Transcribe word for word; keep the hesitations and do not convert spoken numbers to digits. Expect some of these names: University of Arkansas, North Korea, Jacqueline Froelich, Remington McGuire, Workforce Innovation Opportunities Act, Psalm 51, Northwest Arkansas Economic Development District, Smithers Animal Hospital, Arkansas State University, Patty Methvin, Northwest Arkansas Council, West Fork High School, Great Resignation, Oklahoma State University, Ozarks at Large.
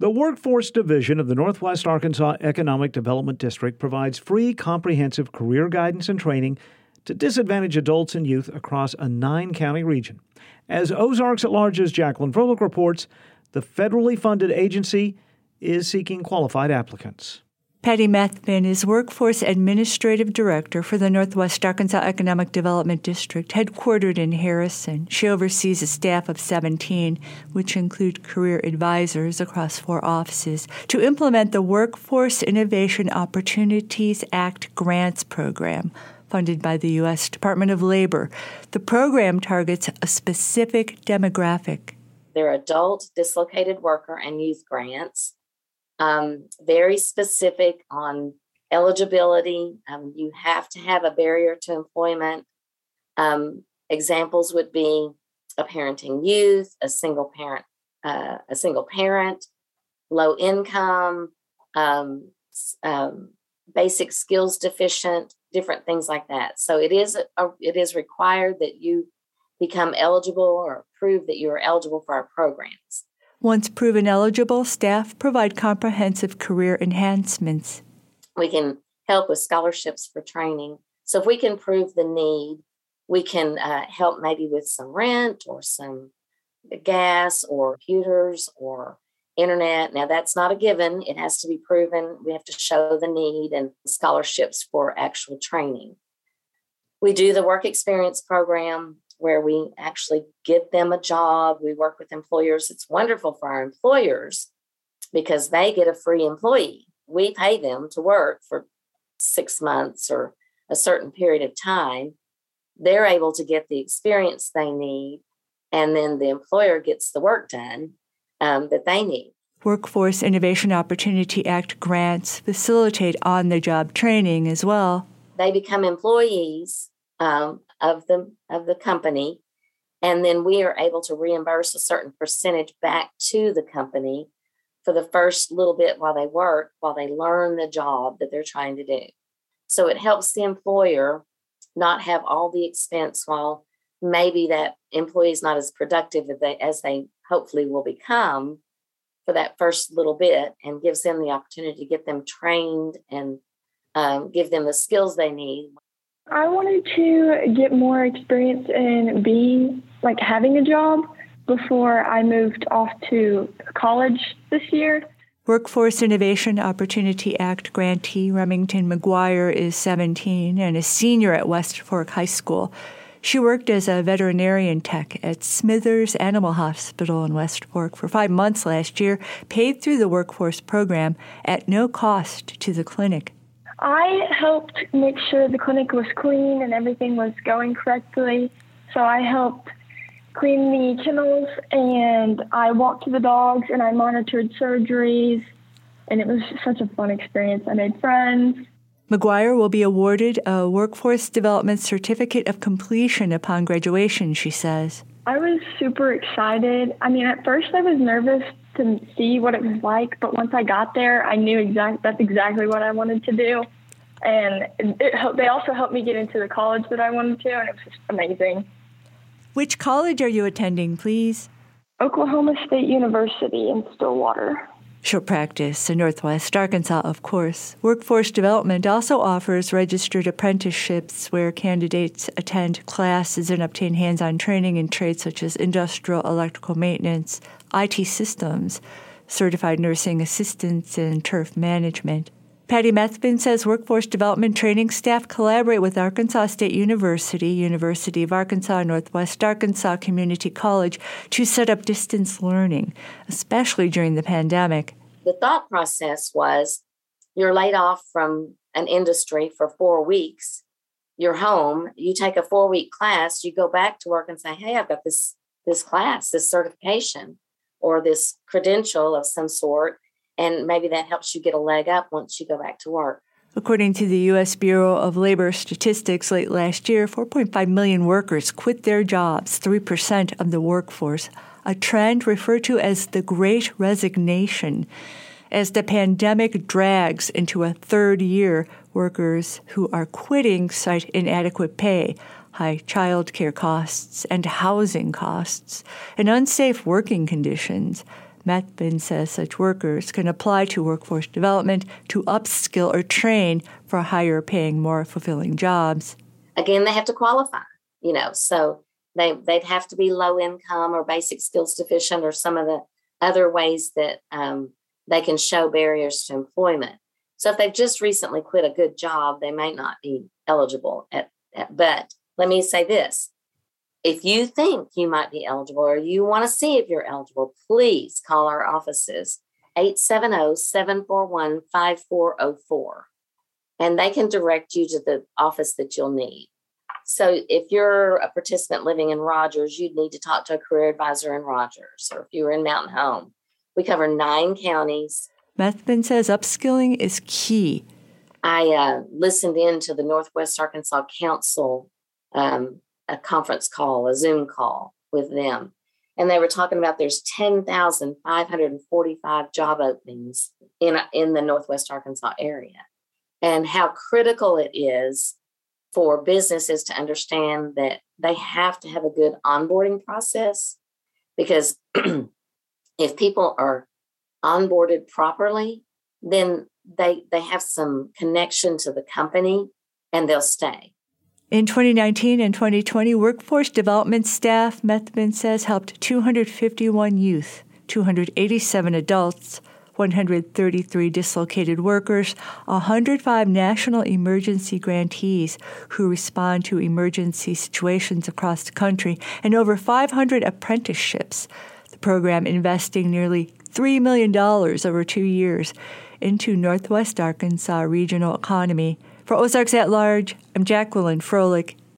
The Workforce Division of the Northwest Arkansas Economic Development District provides free, comprehensive career guidance and training to disadvantaged adults and youth across a nine-county region. As Ozarks at Large's Jacqueline Froelich reports, the federally funded agency is seeking qualified applicants. Patty Methvin is Workforce Administrative Director for the Northwest Arkansas Economic Development District, headquartered in Harrison. She oversees a staff of seventeen, which include career advisors across four offices, to implement the Workforce Innovation Opportunities Act grants program, funded by the U S Department of Labor. The program targets a specific demographic. They're adult, dislocated worker, and youth grants. Um, very specific on eligibility. Um, you have to have a barrier to employment. Um, examples would be a parenting youth, a single parent, uh, a single parent, low income, um, um, basic skills deficient, different things like that. So it is a, it is required that you become eligible or prove that you are eligible for our programs. Once proven eligible, staff provide comprehensive career enhancements. We can help with scholarships for training. So if we can prove the need, we can uh, help maybe with some rent or some gas or computers or internet. Now, that's not a given. It has to be proven. We have to show the need and scholarships for actual training. We do the work experience program, where we actually get them a job. We work with employers. It's wonderful for our employers because they get a free employee. We pay them to work for six months or a certain period of time. They're able to get the experience they need, and then the employer gets the work done um, that they need. Workforce Innovation Opportunity Act grants facilitate on-the-job training as well. They become employees Um, of the of the company, and then we are able to reimburse a certain percentage back to the company for the first little bit while they work, while they learn the job that they're trying to do. So it helps the employer not have all the expense while maybe that employee is not as productive as they, as they hopefully will become for that first little bit, and gives them the opportunity to get them trained and um, give them the skills they need. I wanted to get more experience in being, like having a job before I moved off to college this year. Workforce Innovation Opportunity Act grantee Remington McGuire is seventeen and a senior at West Fork High School. She worked as a veterinarian tech at Smithers Animal Hospital in West Fork for five months last year, paid through the workforce program at no cost to the clinic. I helped make sure the clinic was clean and everything was going correctly. So I helped clean the kennels, and I walked the dogs, and I monitored surgeries. And it was such a fun experience. I made friends. McGuire will be awarded a Workforce Development Certificate of Completion upon graduation, she says. I was super excited. I mean, at first I was nervous to see what it was like, but once I got there, I knew exact that's exactly what I wanted to do. And it, they also helped me get into the college that I wanted to, and it was just amazing. Which college are you attending, please? Oklahoma State University in Stillwater. She'll practice in Northwest Arkansas, of course. Workforce Development also offers registered apprenticeships where candidates attend classes and obtain hands-on training in trades such as industrial electrical maintenance, I T systems, certified nursing assistants, and turf management. Patty Methvin says workforce development training staff collaborate with Arkansas State University, University of Arkansas, Northwest Arkansas Community College to set up distance learning, especially during the pandemic. The thought process was you're laid off from an industry for four weeks. You're home. You take a four-week class. You go back to work and say, hey, I've got this, this class, this certification, or this credential of some sort. And maybe that helps you get a leg up once you go back to work. According to the U S Bureau of Labor Statistics, late last year, four point five million workers quit their jobs, three percent of the workforce, a trend referred to as the Great Resignation. As the pandemic drags into a third year, workers who are quitting cite inadequate pay, high child care costs and housing costs, and unsafe working conditions. Methvin says such workers can apply to workforce development to upskill or train for higher paying, more fulfilling jobs. Again, they have to qualify, you know, so they, they'd have to be low income or basic skills deficient or some of the other ways that um, they can show barriers to employment. So if they've just recently quit a good job, they might not be eligible. At, at, but let me say this. If you think you might be eligible or you want to see if you're eligible, please call our offices, eight seven zero, seven four one, five four zero four, and they can direct you to the office that you'll need. So if you're a participant living in Rogers, you'd need to talk to a career advisor in Rogers, or if you were in Mountain Home. We cover nine counties. Methvin says upskilling is key. I uh, listened in to the Northwest Arkansas Council um a conference call, a Zoom call with them. And they were talking about there's ten thousand five hundred forty-five job openings in, in the Northwest Arkansas area, and how critical it is for businesses to understand that they have to have a good onboarding process, because if people are onboarded properly, then they, they have some connection to the company and they'll stay. In twenty nineteen and twenty twenty, workforce development staff, Methvin says, helped two hundred fifty-one youth, two hundred eighty-seven adults, one hundred thirty-three dislocated workers, one hundred five national emergency grantees who respond to emergency situations across the country, and over five hundred apprenticeships. The program investing nearly three million dollars over two years into Northwest Arkansas regional economy. For Ozarks at Large, I'm Jacqueline Froelich.